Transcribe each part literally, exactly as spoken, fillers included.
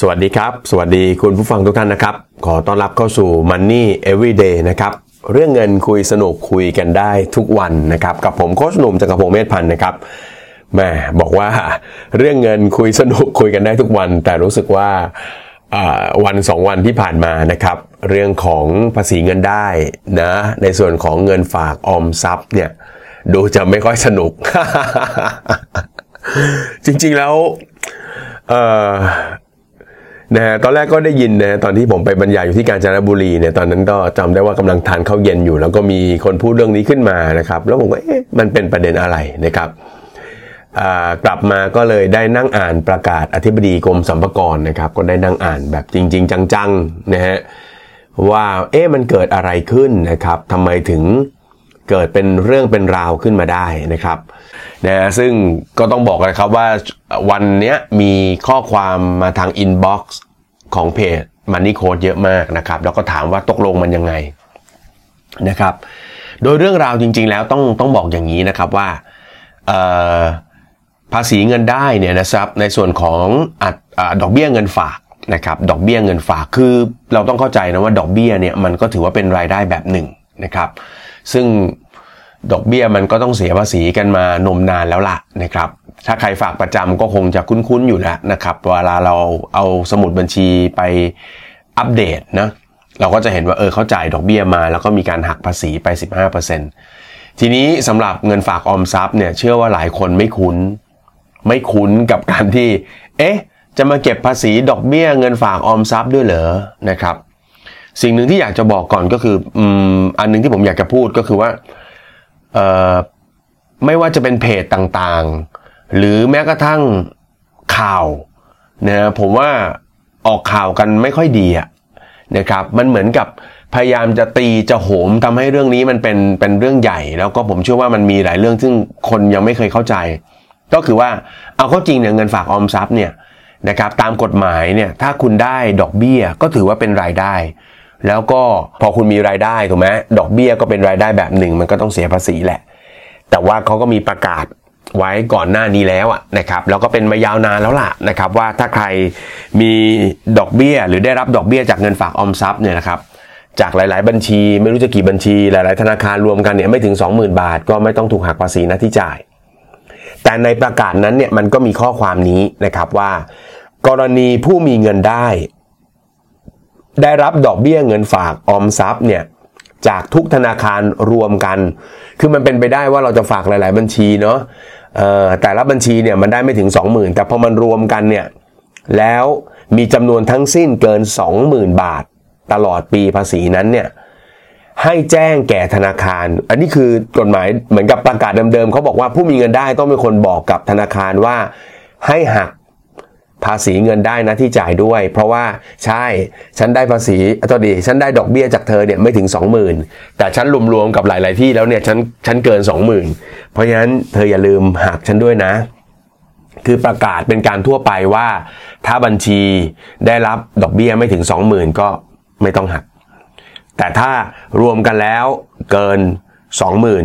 สวัสดีครับสวัสดีคุณผู้ฟังทุกท่านนะครับขอต้อนรับเข้าสู่ Money Every Day นะครับเรื่องเงินคุยสนุกคุยกันได้ทุกวันนะครับกับผมโค้ชหนุ่มจักรพงศ์เมธพันธ์นะครับแหมบอกว่าเรื่องเงินคุยสนุกคุยกันได้ทุกวันแต่รู้สึกว่าวันสองวันที่ผ่านมานะครับเรื่องของภาษีเงินได้นะในส่วนของเงินฝากออมทรัพย์เนี่ยดูจะไม่ค่อยสนุก จริงๆแล้วเอ่อนะฮะตอนแรกก็ได้ยินนะตอนที่ผมไปบรรยายอยู่ที่กาญจนบุรีเนี่ยตอนนั้นก็จำได้ว่ากำลังทานข้าวเย็นอยู่แล้วก็มีคนพูดเรื่องนี้ขึ้นมานะครับแล้วผมก็เอ๊ะมันเป็นประเด็นอะไรนะครับกลับมาก็เลยได้นั่งอ่านประกาศอธิบดีกรมสรรพากรนะครับก็ได้นั่งอ่านแบบจริงๆจังๆนะฮะว่าเอ๊ะมันเกิดอะไรขึ้นนะครับทำไมถึงเกิดเป็นเรื่องเป็นราวขึ้นมาได้นะครับนะซึ่งก็ต้องบอกนะครับว่าวันนี้มีข้อความมาทางอินบ็อกซ์ของเพจ Money Code เยอะมากนะครับแล้วก็ถามว่าตกลงมันยังไงนะครับโดยเรื่องราวจริงๆแล้วต้องต้องบอกอย่างนี้นะครับว่าภาษีเงินได้เนี่ยนะครับในส่วนของอัตราดอกเบี้ยเงินฝากนะครับดอกเบี้ยเงินฝากคือเราต้องเข้าใจนะว่าดอกเบี้ยเนี่ยมันก็ถือว่าเป็นรายได้แบบหนึ่งนะครับซึ่งดอกเบี้ยมันก็ต้องเสียภาษีกันมานมนานแล้วล่ะนะครับถ้าใครฝากประจำก็คงจะคุ้นๆอยู่แล้วนะครับเวลาเราเอาสมุดบัญชีไปอัปเดตนะเราก็จะเห็นว่าเออเขาจ่ายดอกเบี้ยมาแล้วก็มีการหักภาษีไป สิบห้าเปอร์เซ็นต์ ทีนี้สำหรับเงินฝากออมทรัพย์เนี่ยเชื่อว่าหลายคนไม่คุ้นไม่คุ้นกับการที่เอ๊ะจะมาเก็บภาษีดอกเบี้ยเงินฝากออมทรัพย์ด้วยเหรอนะครับสิ่งหนึ่งที่อยากจะบอกก่อนก็คืออืมอันนึงที่ผมอยากจะพูดก็คือว่าเอ่อไม่ว่าจะเป็นเพจต่างๆหรือแม้กระทั่งข่าวนะผมว่าออกข่าวกันไม่ค่อยดีอ่ะนะครับมันเหมือนกับพยายามจะตีจะโหมทำให้เรื่องนี้มันเป็นเป็นเรื่องใหญ่แล้วก็ผมเชื่อว่ามันมีหลายเรื่องซึ่งคนยังไม่เคยเข้าใจก็คือว่าเอาเข้าจริงเนี่ยเงินฝากออมทรัพย์เนี่ยนะครับตามกฎหมายเนี่ยถ้าคุณได้ดอกเบี้ยก็ถือว่าเป็นรายได้แล้วก็พอคุณมีรายได้ถูกไหมดอกเบี้ยก็เป็นรายได้แบบหนึ่งมันก็ต้องเสียภาษีแหละแต่ว่าเขาก็มีประกาศไว้ก่อนหน้านี้แล้วนะครับแล้วก็เป็นมายาวนานแล้วล่ะนะครับว่าถ้าใครมีดอกเบี้ยหรือได้รับดอกเบี้ยจากเงินฝากออมทรัพย์เนี่ยนะครับจากหลายๆบัญชีไม่รู้จะกี่บัญชีหลายๆธนาคารรวมกันเนี่ยไม่ถึง สองหมื่น บาทก็ไม่ต้องถูกหักภาษีหน้าที่จ่ายแต่ในประกาศนั้นเนี่ยมันก็มีข้อความนี้นะครับว่ากรณีผู้มีเงินได้ได้รับดอกเบี้ยเงินฝากออมทรัพย์เนี่ยจากทุกธนาคารรวมกันคือมันเป็นไปได้ว่าเราจะฝากหลายๆบัญชีเนาะเอ่อแต่ละบัญชีเนี่ยมันได้ไม่ถึง สองหมื่น แต่พอมันรวมกันเนี่ยแล้วมีจำนวนทั้งสิ้นเกิน สองหมื่น บาทตลอดปีภาษีนั้นเนี่ยให้แจ้งแก่ธนาคารอันนี้คือกฎหมายเหมือนกับประกาศเดิมๆเขาบอกว่าผู้มีเงินได้ต้องเป็นคนบอกกับธนาคารว่าให้หักภาษีเงินได้นะที่จ่ายด้วยเพราะว่าใช่ฉันได้ภาษีอ่ะตอนนี้ฉันได้ดอกเบี้ยจากเธอเนี่ยไม่ถึง สองหมื่น แต่ฉันรวมๆกับหลายๆที่แล้วเนี่ยฉันฉันเกิน สองหมื่น เพราะฉะนั้นเธออย่าลืมหักฉันด้วยนะคือประกาศเป็นการทั่วไปว่าถ้าบัญชีได้รับดอกเบี้ยไม่ถึง สองหมื่น ก็ไม่ต้องหักแต่ถ้ารวมกันแล้วเกิน สองหมื่น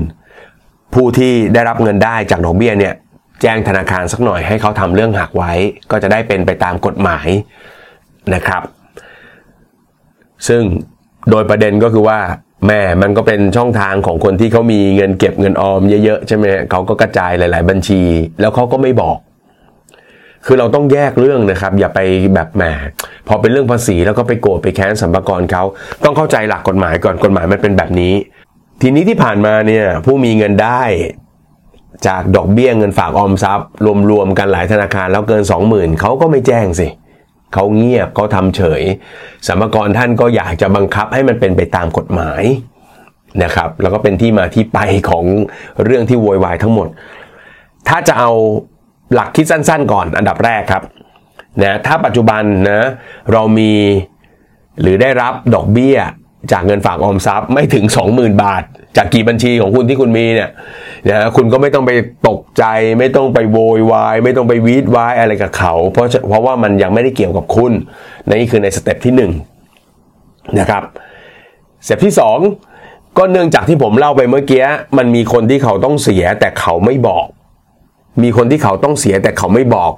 ผู้ที่ได้รับเงินได้จากดอกเบี้ยเนี่ยแจ้งธนาคารสักหน่อยให้เขาทำเรื่องหักไว้ก็จะได้เป็นไปตามกฎหมายนะครับซึ่งโดยประเด็นก็คือว่าแม่มันก็เป็นช่องทางของคนที่เขามีเงินเก็บเงินออมเยอะๆใช่ไหมเขาก็กระจายหลายๆบัญชีแล้วเขาก็ไม่บอกคือเราต้องแยกเรื่องนะครับอย่าไปแบบแหมพอเป็นเรื่องภาษีแล้วก็ไปโกรธไปแค้นสรรพากรเขาต้องเข้าใจหลักกฎหมายก่อนกฎหมายมันเป็นแบบนี้ทีนี้ที่ผ่านมาเนี่ยผู้มีเงินได้จากดอกเบี้ยเงินฝากออมทรัพย์รวมๆกันหลายธนาคารแล้วเกิน สองหมื่น เขาก็ไม่แจ้งสิเขาเงียบเขาทำเฉยสรรพากรท่านก็อยากจะบังคับให้มันเป็นไปตามกฎหมายนะครับแล้วก็เป็นที่มาที่ไปของเรื่องที่โวยวายทั้งหมดถ้าจะเอาหลักคิดสั้นๆก่อนอันดับแรกครับนะถ้าปัจจุบันนะเรามีหรือได้รับดอกเบี้ยจากเงินฝากออมทรัพย์ไม่ถึง สองหมื่น บาทจากกี่บัญชีของคุณที่คุณมีเนี่ยนะคุณก็ไม่ต้องไปตกใจไม่ต้องไปโวยวายไม่ต้องไปวีดวายอะไรกับเขาเพราะเพราะว่ามันยังไม่ได้เกี่ยวกับคุณนี่คือในสเต็ปที่หนึ่งนะครับสเต็ปที่สองก็เนื่องจากที่ผมเล่าไปเมื่อกี้มันมีคนที่เขาต้องเสียแต่เขาไม่บอกมีคนที่เขาต้องเสียแต่เขาไม่บอก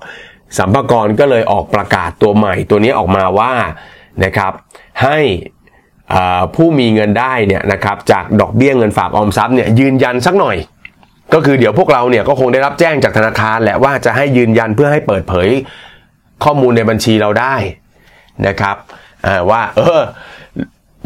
สรรพากรก็เลยออกประกาศตัวใหม่ตัวนี้ออกมาว่านะครับให้ผู้มีเงินได้เนี่ยนะครับจากดอกเบี้ยเงินฝากออมทรัพย์เนี่ยยืนยันสักหน่อยก็คือเดี๋ยวพวกเราเนี่ยก็คงได้รับแจ้งจากธนาคารแหละว่าจะให้ยืนยันเพื่อให้เปิดเผยข้อมูลในบัญชีเราได้นะครับว่าเออ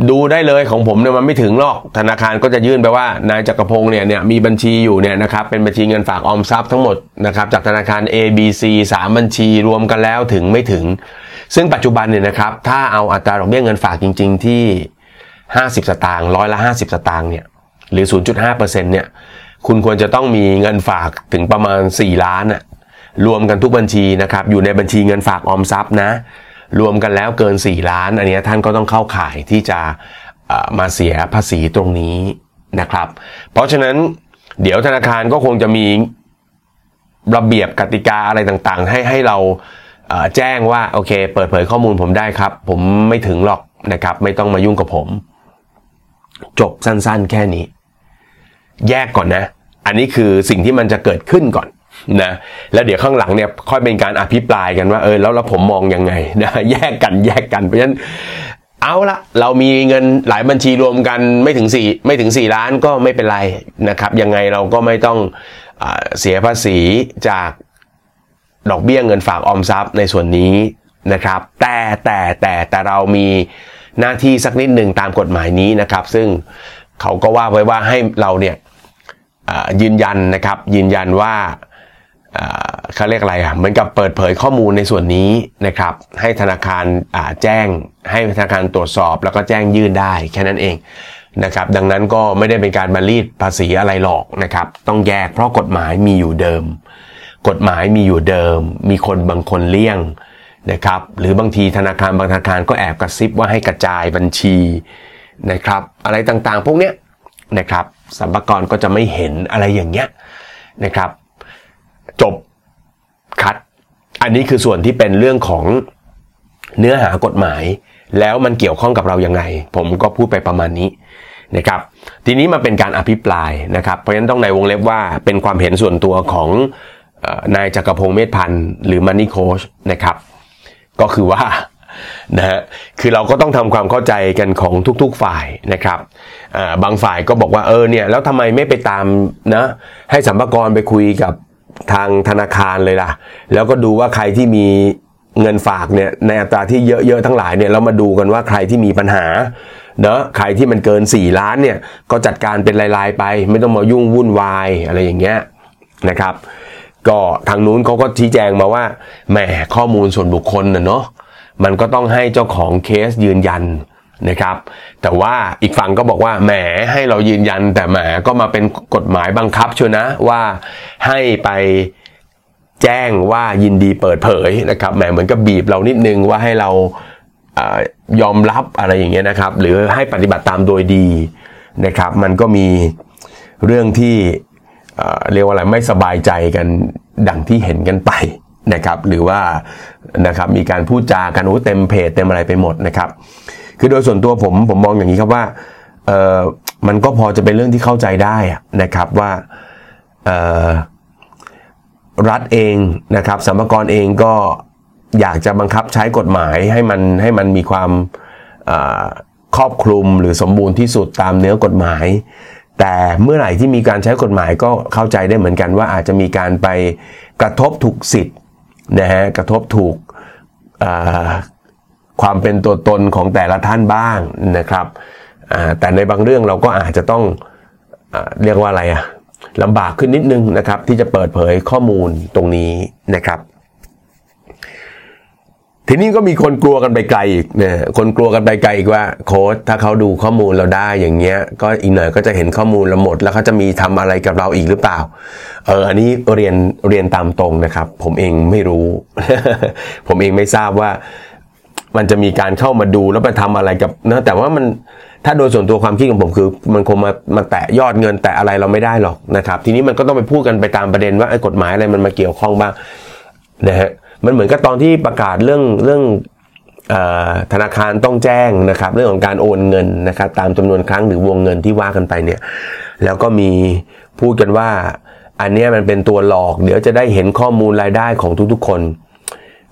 ดูได้เลยของผมเนี่ยมันไม่ถึงหรอกธนาคารก็จะยื่นไปว่านายจักรพงษ์เนี่ยเนี่ยมีบัญชีอยู่เนี่ยนะครับเป็นบัญชีเงินฝากออมทรัพย์ทั้งหมดนะครับจากธนาคาร เอ บี ซี สามบัญชีรวมกันแล้วถึงไม่ถึงซึ่งปัจจุบันเนี่ยนะครับถ้าเอาอัตราดอกเบี้ยเงินฝากจริงๆที่ห้าสิบสตางค์ร้อยละห้าสิบสตางค์เนี่ยหรือ ศูนย์จุดห้าเปอร์เซ็นต์ เนี่ยคุณควรจะต้องมีเงินฝากถึงประมาณสี่ล้านน่ะรวมกันทุกบัญชีนะครับอยู่ในบัญชีเงินฝากออมทรัพย์นะรวมกันแล้วเกินสี่ล้านอันนี้ท่านก็ต้องเข้าข่ายที่จะมาเสียภาษีตรงนี้นะครับเพราะฉะนั้นเดี๋ยวธนาคารก็คงจะมีระเบียบกติกาอะไรต่างๆให้ให้เราแจ้งว่าโอเคเปิดเผยข้อมูลผมได้ครับผมไม่ถึงหรอกนะครับไม่ต้องมายุ่งกับผมจบสั้นๆแค่นี้แยกก่อนนะอันนี้คือสิ่งที่มันจะเกิดขึ้นก่อนนะแล้วเดี๋ยวข้างหลังเนี่ยค่อยเป็นการอภิปรายกันว่าเออแล้วแล้วผมมองยังไงนะแยกกันแยกกันเพราะฉะนั้นเอาละเรามีเงินหลายบัญชีรวมกันไม่ถึงสี่ไม่ถึงสี่ล้านก็ไม่เป็นไรนะครับยังไงเราก็ไม่ต้องอ่าเสียภาษีจากดอกเบี้ยเงินฝากออมทรัพย์ในส่วนนี้นะครับแต่แต่แต่แต่เรามีหน้าที่สักนิดนึงตามกฎหมายนี้นะครับซึ่งเขาก็ว่าไว้ว่าให้เราเนี่ยยืนยันนะครับยืนยันว่าเขาเรียกอะไรอ่ะเหมือนกับเปิดเผยข้อมูลในส่วนนี้นะครับให้ธนาคารแจ้งให้ธนาคารตรวจสอบแล้วก็แจ้งยื่นได้แค่นั้นเองนะครับดังนั้นก็ไม่ได้เป็นการมารีดภาษีอะไรหรอกนะครับต้องแยกเพราะกฎหมายมีอยู่เดิมกฎหมายมีอยู่เดิมมีคนบางคนเลี่ยงนะครับหรือบางทีธนาคารบางธนาคารก็แอบกระซิบว่าให้กระจายบัญชีนะครับอะไรต่างๆพวกเนี้ยนะครับสรรพากรก็จะไม่เห็นอะไรอย่างเงี้ยนะครับจบคัดอันนี้คือส่วนที่เป็นเรื่องของเนื้อหากฎหมายแล้วมันเกี่ยวข้องกับเรายังไงผมก็พูดไปประมาณนี้นะครับทีนี้มาเป็นการอภิปรายนะครับเพราะฉะนั้นต้องในวงเล็บว่าเป็นความเห็นส่วนตัวของนายจักรพงษ์เมธพันธ์หรือ Money Code นะครับก็คือว่านะฮะคือเราก็ต้องทำความเข้าใจกันของทุกๆฝ่ายนะครับบางฝ่ายก็บอกว่าเออเนี่ยแล้วทำไมไม่ไปตามนะให้สรรพากรไปคุยกับทางธนาคารเลยล่ะแล้วก็ดูว่าใครที่มีเงินฝากเนี่ยในอัตราที่เยอะๆทั้งหลายเนี่ยเรามาดูกันว่าใครที่มีปัญหาเนาะใครที่มันเกินสี่ล้านเนี่ยก็จัดการเป็นรายๆไปไม่ต้องมายุ่งวุ่นวายอะไรอย่างเงี้ยนะครับก็ทางนู้นเขาก็ชี้แจงมาว่าแหมข้อมูลส่วนบุคคลนะเนาะมันก็ต้องให้เจ้าของเคสยืนยันนะครับแต่ว่าอีกฝั่งก็บอกว่าแหมให้เรายืนยันแต่แหมก็มาเป็นกฎหมายบังคับชัวร์นะว่าให้ไปแจ้งว่ายินดีเปิดเผยนะครับแหมเหมือนกับบีบเรานิดนึงว่าให้เราเอ่อยอมรับอะไรอย่างเงี้ยนะครับหรือให้ปฏิบัติตามโดยดีนะครับมันก็มีเรื่องที่เอ่อเรียกว่าอะไรไม่สบายใจกันดังที่เห็นกันไปนะครับหรือว่านะครับมีการพูดจากันโอ้เต็มเพจเต็มอะไรไปหมดนะครับคือโดยส่วนตัวผมผมมองอย่างนี้ครับว่าเอ่อมันก็พอจะเป็นเรื่องที่เข้าใจได้นะครับว่าเอ่อรัฐเองนะครับสรรพากรเองก็อยากจะบังคับใช้กฎหมายให้มันให้มันมีความเอ่อครอบคลุมหรือสมบูรณ์ที่สุดตามเนื้อกฎหมายแต่เมื่อไหร่ที่มีการใช้กฎหมายก็เข้าใจได้เหมือนกันว่าอาจจะมีการไปกระทบถูกสิทธิ์นะฮะกระทบถูกเอ่อความเป็นตัวตนของแต่ละท่านบ้างนะครับแต่ในบางเรื่องเราก็อาจจะต้องเรียกว่าอะไรอะลำบากขึ้นนิดนึงนะครับที่จะเปิดเผยข้อมูลตรงนี้นะครับทีนี้ก็มีคนกลัวกันไปไกลอีกเนี่ยคนกลัวกันไปไกลอีกว่าโค้ชถ้าเขาดูข้อมูลเราได้อย่างเงี้ยก็อีกหน่อยก็จะเห็นข้อมูลเราหมดแล้วเขาจะมีทำอะไรกับเราอีกหรือเปล่าเอออันนี้เรียนเรียนตามตรงนะครับผมเองไม่รู้ ผมเองไม่ทราบว่ามันจะมีการเข้ามาดูแล้วไปทำอะไรกับนะแต่ว่ามันถ้าโดยส่วนตัวความคิดของผมคือมันคงมามาแตะยอดเงินแตะอะไรเราไม่ได้หรอกนะครับทีนี้มันก็ต้องไปพูดกันไปตามประเด็นว่าไอ้กฎหมายอะไรมันมาเกี่ยวข้องบ้างนะฮะมันเหมือนกับตอนที่ประกาศเรื่องเรื่องเอ่อธนาคารต้องแจ้งนะครับเรื่องของการโอนเงินนะครับตามจำนวนครั้งหรือวงเงินที่ว่ากันไปเนี่ยแล้วก็มีพูดกันว่าอันเนี้ยมันเป็นตัวหลอกเดี๋ยวจะได้เห็นข้อมูลรายได้ของทุกๆคน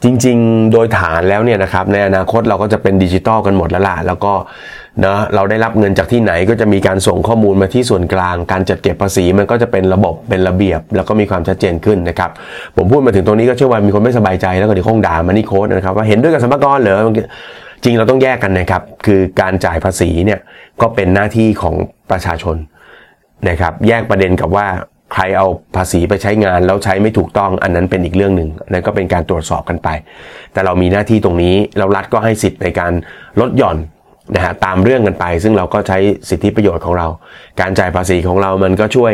จริงๆโดยฐานแล้วเนี่ยนะครับในอนาคตเราก็จะเป็นดิจิตอลกันหมดแล้วล่ะแล้วก็นะเราได้รับเงินจากที่ไหนก็จะมีการส่งข้อมูลมาที่ส่วนกลางการจัดเก็บภาษีมันก็จะเป็นระบบเป็นระเบียบแล้วก็มีความชัดเจนขึ้นนะครับผมพูดมาถึงตรงนี้ก็เชื่อว่ามีคนไม่สบายใจแล้วก็เดี๋ยวคงด่ามันนี่โค้ดนะครับว่าเห็นด้วยกับสรรพากรเหรอจริงเราต้องแยกกันนะครับคือการจ่ายภาษีเนี่ยก็เป็นหน้าที่ของประชาชนนะครับแยกประเด็นกับว่าใครเอาภาษีไปใช้งานแล้วใช้ไม่ถูกต้องอันนั้นเป็นอีกเรื่องหนึ่งอันนั้นก็เป็นการตรวจสอบกันไปแต่เรามีหน้าที่ตรงนี้เรารัฐก็ให้สิทธิ์ในการลดหย่อนนะฮะตามเรื่องกันไปซึ่งเราก็ใช้สิทธิประโยชน์ของเราการจ่ายภาษีของเรามันก็ช่วย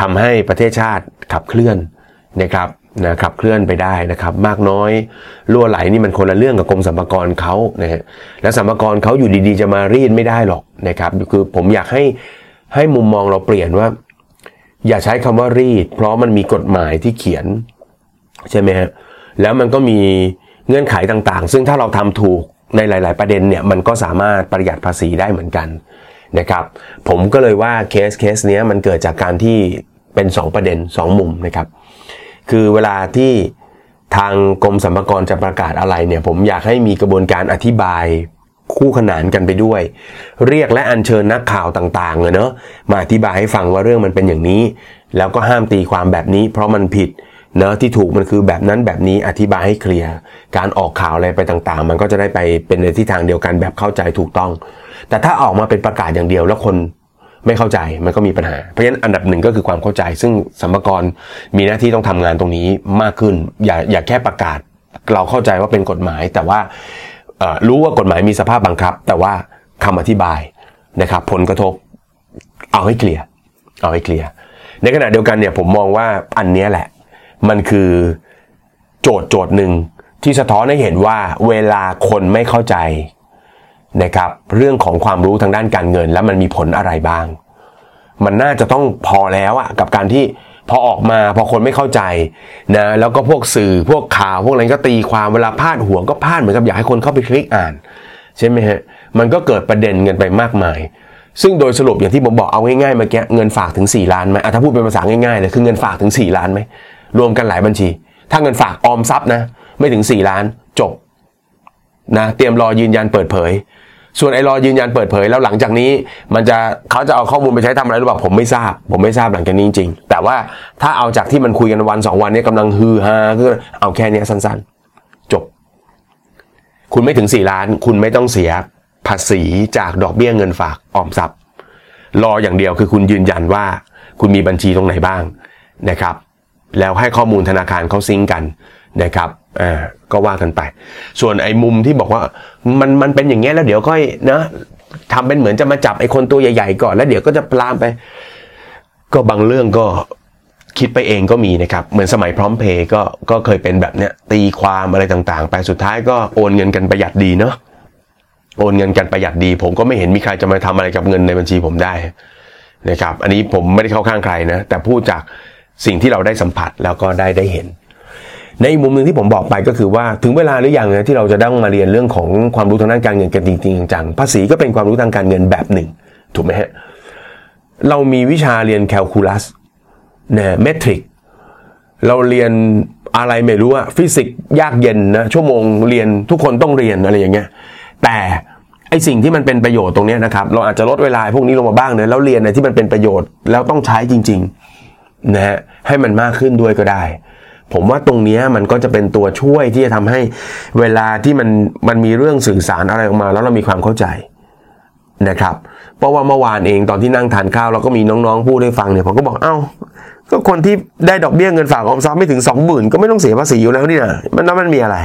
ทำให้ประเทศชาติขับเคลื่อนนะครับนะขับเคลื่อนไปได้นะครับมากน้อยรั่วไหลนี่มันคนละเรื่องกับกรมสรรพากรเขานะฮะและสรรพากรเขาอยู่ดีๆจะมารีดไม่ได้หรอกนะครับคือผมอยากให้ให้มุมมองเราเปลี่ยนว่าอย่าใช้คำว่ารีดเพราะมันมีกฎหมายที่เขียนใช่ไหมฮะแล้วมันก็มีเงื่อนไขต่างๆซึ่งถ้าเราทำถูกในหลายๆประเด็นเนี่ยมันก็สามารถประหยัดภาษีได้เหมือนกันนะครับผมก็เลยว่าเคสเคสนี้มันเกิดจากการที่เป็นสองประเด็นสองมุมนะครับคือเวลาที่ทางกรมสรรพากรจะประกาศอะไรเนี่ยผมอยากให้มีกระบวนการอธิบายคู่ขนานกันไปด้วยเรียกและอัญเชิญนักข่าวต่างๆเลยเนาะมาอธิบายให้ฟังว่าเรื่องมันเป็นอย่างนี้แล้วก็ห้ามตีความแบบนี้เพราะมันผิดเนาะที่ถูกมันคือแบบนั้นแบบนี้อธิบายให้เคลียร์การออกข่าวอะไรไปต่างๆมันก็จะได้ไปเป็นในทิศทางเดียวกันแบบเข้าใจถูกต้องแต่ถ้าออกมาเป็นประกาศอย่างเดียวแล้วคนไม่เข้าใจมันก็มีปัญหาเพราะฉะนั้นอันดับหนึ่งก็คือความเข้าใจซึ่งสรรพากรมีหน้าที่ต้องทำงานตรงนี้มากขึ้นอย่าอย่าแค่ประกาศเราเข้าใจว่าเป็นกฎหมายแต่ว่ารู้ว่ากฎหมายมีสภาพบังคับแต่ว่าคำอธิบายนะครับผลกระทบเอาให้เคลียร์เอาให้เคลียร์ในขณะเดียวกันเนี่ยผมมองว่าอันนี้แหละมันคือโจทย์โจทย์หนึ่งที่สะท้อนให้เห็นว่าเวลาคนไม่เข้าใจนะครับเรื่องของความรู้ทางด้านการเงินแล้วมันมีผลอะไรบ้างมันน่าจะต้องพอแล้วอะกับการที่พอออกมาพอคนไม่เข้าใจนะแล้วก็พวกสื่อพวกข่าวพวกอะไรก็ตีความเวลาพาดหัวก็พาดเหมือนกับอยากให้คนเข้าไปคลิกอ่านใช่ไหมฮะมันก็เกิดประเด็นกันไปมากมายซึ่งโดยสรุปอย่างที่ผมบอกเอาง่ายๆเมื่อกี้เงินฝากถึงสี่ล้านไหมถ้าพูดเป็นภาษาง่ายๆเลยคือเงินฝากถึงสี่ล้านไหมรวมกันหลายบัญชีถ้าเงินฝากออมทรัพย์นะไม่ถึงสี่ล้านจบนะเตรียมรอยืนยันเปิดเผยส่วนไอ้รอยืนยันเปิดเผยแล้วหลังจากนี้มันจะเขาจะเอาข้อมูลไปใช้ทำอะไรหรือเปล่าผมไม่ทราบผมไม่ทราบหลังจากนี้จริงๆแต่ว่าถ้าเอาจากที่มันคุยกันวันสองวันนี้กำลังฮือฮาก็เอาแค่นี้สั้นๆจบคุณไม่ถึงสี่ล้านคุณไม่ต้องเสียภาษีจากดอกเบี้ยเงินฝากออมทรัพย์รออย่างเดียวคือคุณยืนยันว่าคุณมีบัญชีตรงไหนบ้างนะครับแล้วให้ข้อมูลธนาคารเขาซิงค์กันนะครับอ่าก็ว่ากันไปส่วนไอ้มุมที่บอกว่ามันมันเป็นอย่างเงี้ยแล้วเดี๋ยวค่อยนะทำเป็นเหมือนจะมาจับไอ้คนตัวใหญ่ๆก่อนแล้วเดี๋ยวก็จะปลามไปก็บางเรื่องก็คิดไปเองก็มีนะครับเหมือนสมัยพร้อมเพย์ก็ก็เคยเป็นแบบเนี้ยตีความอะไรต่างๆไปสุดท้ายก็โอนเงินกันประหยัดดีเนาะโอนเงินกันประหยัดดีผมก็ไม่เห็นมีใครจะมาทำอะไรกับเงินในบัญชีผมได้นะครับอันนี้ผมไม่ได้เข้าข้างใครนะแต่พูดจากสิ่งที่เราได้สัมผัสแล้วก็ได้ได้เห็นในมุมนึงที่ผมบอกไปก็คือว่าถึงเวลาหรือยังนะที่เราจะต้องมาเรียนเรื่องของความรู้ทางด้านการเงินกันจริงๆจังๆภาษีก็เป็นความรู้ทางการเงินแบบหนึ่งถูกไหมฮะเรามีวิชาเรียนแคลคูลัสเนี่ยเมทริกเราเรียนอะไรไม่รู้อะฟิสิกส์ยากเย็นนะชั่วโมงเรียนทุกคนต้องเรียนอะไรอย่างเงี้ยแต่ไอสิ่งที่มันเป็นประโยชน์ตรงนี้นะครับเราอาจจะลดเวลาพวกนี้ลงมาบ้างนะแล้วเรียนในที่มันเป็นประโยชน์แล้วต้องใช้จริงๆนะฮะให้มันมากขึ้นด้วยก็ได้ผมว่าตรงนี้มันก็จะเป็นตัวช่วยที่จะทำให้เวลาที่มันมันมีเรื่องสื่อสารอะไรออกมาแล้วเรามีความเข้าใจนะครับเพราะว่าเมื่อวานเองตอนที่นั่งทานข้าวเราก็มีน้องๆพูดให้ฟังเนี่ยผมก็บอกเอ้าก็คนที่ได้ดอกเบี้ยเงินฝากออมทรัพย์ไม่ถึง สองหมื่น ก็ไม่ต้องเสียภาษีอยู่แล้วนี่นะมันแล้วมันมีอะไร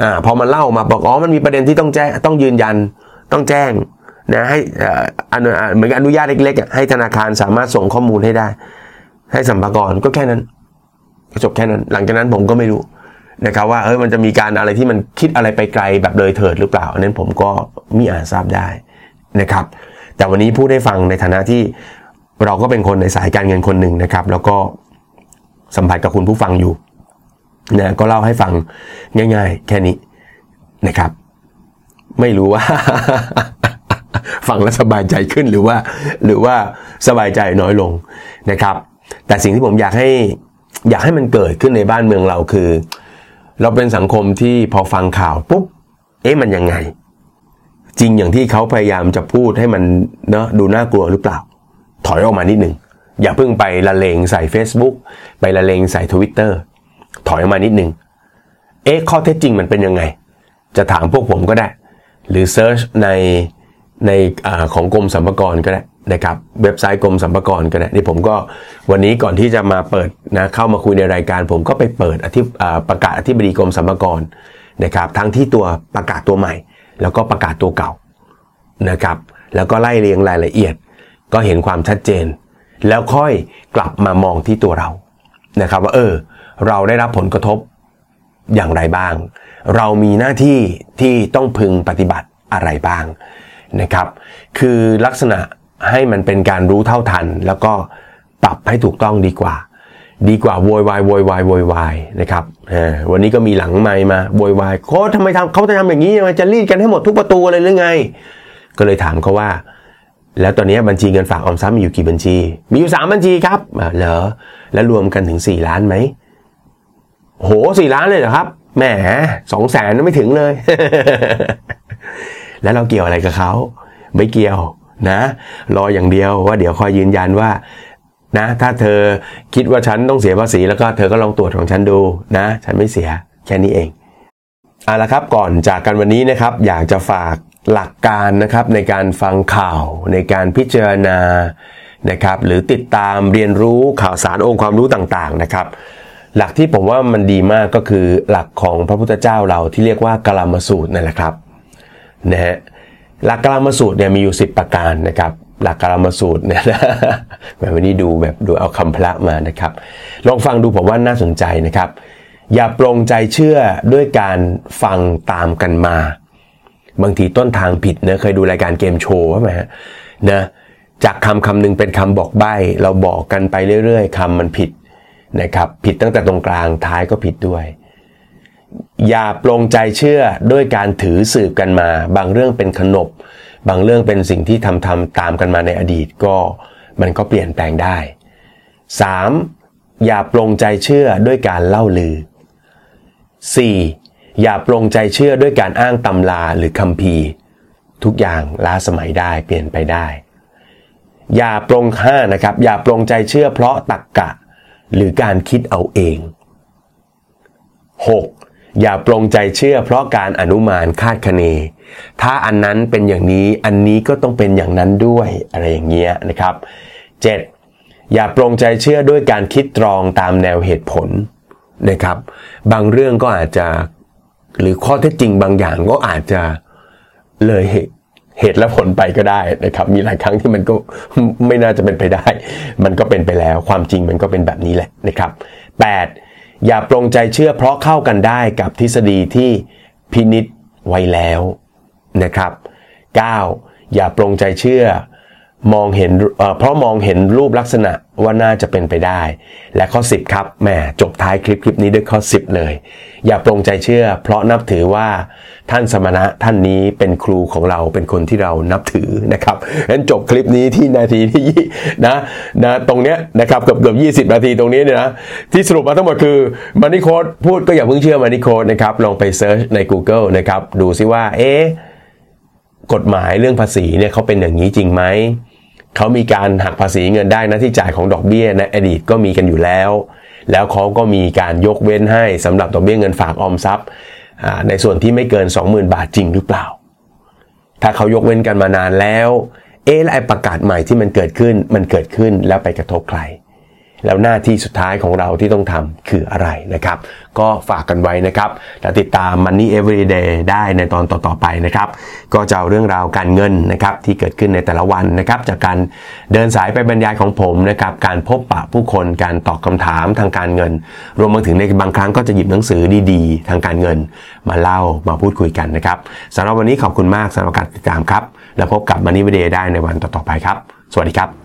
อ่าพอมันเล่ามาบอกอ๋อมันมีประเด็นที่ต้องแจ้งต้องยืนยันต้องแจ้งนะให้อนุเหมือนอนุญาตเล็กๆให้ธนาคารสามารถส่งข้อมูลให้ได้ให้สรรพากรก็แค่นั้นจบแค่นั้นหลังจากนั้นผมก็ไม่รู้นะครับว่าเอ้ยมันจะมีการอะไรที่มันคิดอะไรไปไกลแบบเลยเถิดหรือเปล่าอันนั้นผมก็มิอาจทราบได้นะครับแต่วันนี้พูดให้ฟังในฐานะที่เราก็เป็นคนในสายการเงินคนหนึ่งนะครับแล้วก็สัมผัสกับคุณผู้ฟังอยู่นะก็เล่าให้ฟังง่ายๆแค่นี้นะครับไม่รู้ว่า ฟังแล้วสบายใจขึ้นหรือว่าหรือว่าสบายใจน้อยลงนะครับแต่สิ่งที่ผมอยากให้อยากให้มันเกิดขึ้นในบ้านเมืองเราคือ เราเป็นสังคมที่พอฟังข่าวปุ๊บเอ๊ะมันยังไงจริงอย่างที่เขาพยายามจะพูดให้มันเนาะดูน่ากลัวหรือเปล่าถอยออกมานิดหนึ่งอย่าเพิ่งไปละเลงใส่ Facebook ไปละเลงใส่ Twitter ถอยออกมานิดหนึ่งเอ๊ะข้อเท็จจริงมันเป็นยังไงจะถามพวกผมก็ได้หรือเซิร์ชในในอ่าของกรมสรรพากรก็ได้นะครับเว็บไซต์กรมสรรพากรก็ได้นี่ผมก็วันนี้ก่อนที่จะมาเปิดนะเข้ามาคุยในรายการผมก็ไปเปิดอธิอ่าประกาศอธิบดีกรมสรรพากรนะครับทั้งที่ตัวประกาศตัวใหม่แล้วก็ประกาศตัวเก่านะครับแล้วก็ไล่เรียงรายละเอียดก็เห็นความชัดเจนแล้วค่อยกลับมามองที่ตัวเรานะครับว่าเออเราได้รับผลกระทบอย่างไรบ้างเรามีหน้าที่ที่ต้องพึงปฏิบัติอะไรบ้างนะครับคือลักษณะให้มันเป็นการรู้เท่าทันแล้วก็ปรับให้ถูกต้องดีกว่าดีกว่าโวยวายโวยวายโวยวายนะครับวันนี้ก็มีหลังไมค์มาโวยวายโค้ชทำไมทำเขาจะทำอย่างนี้จะรีดกันให้หมดทุกประตูอะไรหรือไงก็เลยถามเขาว่าแล้วตอนนี้บัญชีเงินฝากออมทรัพย์มีอยู่กี่บัญชีมีอยู่สามบัญชีครับเหรอแล้วรวมกันถึงสี่ล้านไหมโหสี่ล้านเลยเหรอครับแหมสองแสนไม่ถึงเลย แล้วเราเกี่ยวอะไรกับเขาไม่เกี่ยวนะรออย่างเดียวว่าเดี๋ยวคอยยืนยันว่านะถ้าเธอคิดว่าฉันต้องเสียภาษีแล้วก็เธอก็ลองตรวจของฉันดูนะฉันไม่เสียแค่นี้เองเอาละครับก่อนจากกันวันนี้นะครับอยากจะฝากหลักการนะครับในการฟังข่าวในการพิจารณานะครับหรือติดตามเรียนรู้ข่าวสารองค์ความรู้ต่างๆนะครับหลักที่ผมว่ามันดีมากก็คือหลักของพระพุทธเจ้าเราที่เรียกว่ากาลามสูตรนั่นแหละครับนะฮะหลักกาลามสูตรเนี่ยมีอยู่สิบประการนะครับหลักกาลามสูตรเนี่ยนะแบบวันนี้ดูแบบดูเอาคำพระมานะครับลองฟังดูผมว่าน่าสนใจนะครับอย่าปรงใจเชื่อด้วยการฟังตามกันมาบางทีต้นทางผิดนะเคยดูรายการเกมโชว์ไหมฮะนะจากคำคำหนึ่งเป็นคำบอกใบ้เราบอกกันไปเรื่อยๆคำมันผิดนะครับผิดตั้งแต่ตรงกลางท้ายก็ผิดด้วยอย่าปรงใจเชื่อด้วยการถือสืบกันมาบางเรื่องเป็นขนบบางเรื่องเป็นสิ่งที่ทำทำตามกันมาในอดีตก็มันก็เปลี่ยนแปลงได้สามอย่าปรงใจเชื่อด้วยการเล่าลือสี่อย่าปรงใจเชื่อด้วยการอ้างตำราหรือคัมภีร์ทุกอย่างล้าสมัยได้เปลี่ยนไปได้อย่าปรงห้านะครับอย่าปรงใจเชื่อเพราะตรรกะหรือการคิดเอาเองหกอย่าปรงใจเชื่อเพราะการอนุมานคาดคะเนถ้าอันนั้นเป็นอย่างนี้อันนี้ก็ต้องเป็นอย่างนั้นด้วยอะไรอย่างเงี้ยนะครับเจ็ดอย่าปรงใจเชื่อด้วยการคิดตรองตามแนวเหตุผลนะครับบางเรื่องก็อาจจะหรือข้อเท็จจริงบางอย่างก็อาจจะเลยเหตุเหตุและผลไปก็ได้นะครับมีหลายครั้งที่มันก็ไม่น่าจะเป็นไปได้มันก็เป็นไปแล้วความจริงมันก็เป็นแบบนี้แหละนะครับแปดอย่าปรงใจเชื่อเพราะเข้ากันได้กับทฤษฎีที่พินิจไว้แล้วนะครับเก้าอย่าปรงใจเชื่อมองเห็นเอ่อเพราะมองเห็นรูปลักษณะว่าน่าจะเป็นไปได้และข้อสิบครับแหมจบท้ายคลิปคลิปนี้ด้วยข้อสิบเลยอย่าปรงใจเชื่อเพราะนับถือว่าท่านสมณะท่านนี้เป็นครูของเราเป็นคนที่เรานับถือนะครับงั้นจบคลิปนี้ที่นาทีที่นะนะตรงเนี้ยนะครับเกือบเกือบยี่สิบนาทีตรงนี้เนี่ยนะที่สรุปมาทั้งหมดคือ Money Code พูดก็อย่าเพิ่งเชื่อ Money Code นะครับลองไปเสิร์ชใน Google นะครับดูซิว่าเอ๊ะกฎหมายเรื่องภาษีเนี่ยเขาเป็นอย่างนี้จริงไหมเขามีการหักภาษีเงินได้นะที่จ่ายของดอกเบี้ยนะอดีตก็มีกันอยู่แล้วแล้วเขาก็มีการยกเว้นให้สำหรับดอกเบี้ยเงินฝากออมทรัพย์ในส่วนที่ไม่เกิน สองหมื่น บาทจริงหรือเปล่าถ้าเขายกเว้นกันมานานแล้วเอ๊ะแล้วไอ้ประกาศใหม่ที่มันเกิดขึ้นมันเกิดขึ้นแล้วไปกระทบใครแล้วหน้าที่สุดท้ายของเราที่ต้องทำคืออะไรนะครับก็ฝากกันไว้นะครับและติดตาม Money Every Day ได้ในตอนต่อๆไปนะครับก็จะเอาเรื่องราวการเงินนะครับที่เกิดขึ้นในแต่ละวันนะครับจากการเดินสายไปบรรยายของผมนะครับการพบปะผู้คนการตอบคำถามทางการเงินรวมถึงในบางครั้งก็จะหยิบหนังสือดีๆทางการเงินมาเล่ามาพูดคุยกันนะครับสำหรับวันนี้ขอบคุณมากสำหรับการติดตามครับแล้วพบกับ Money Every Day ได้ในวันต่อๆไปครับสวัสดีครับ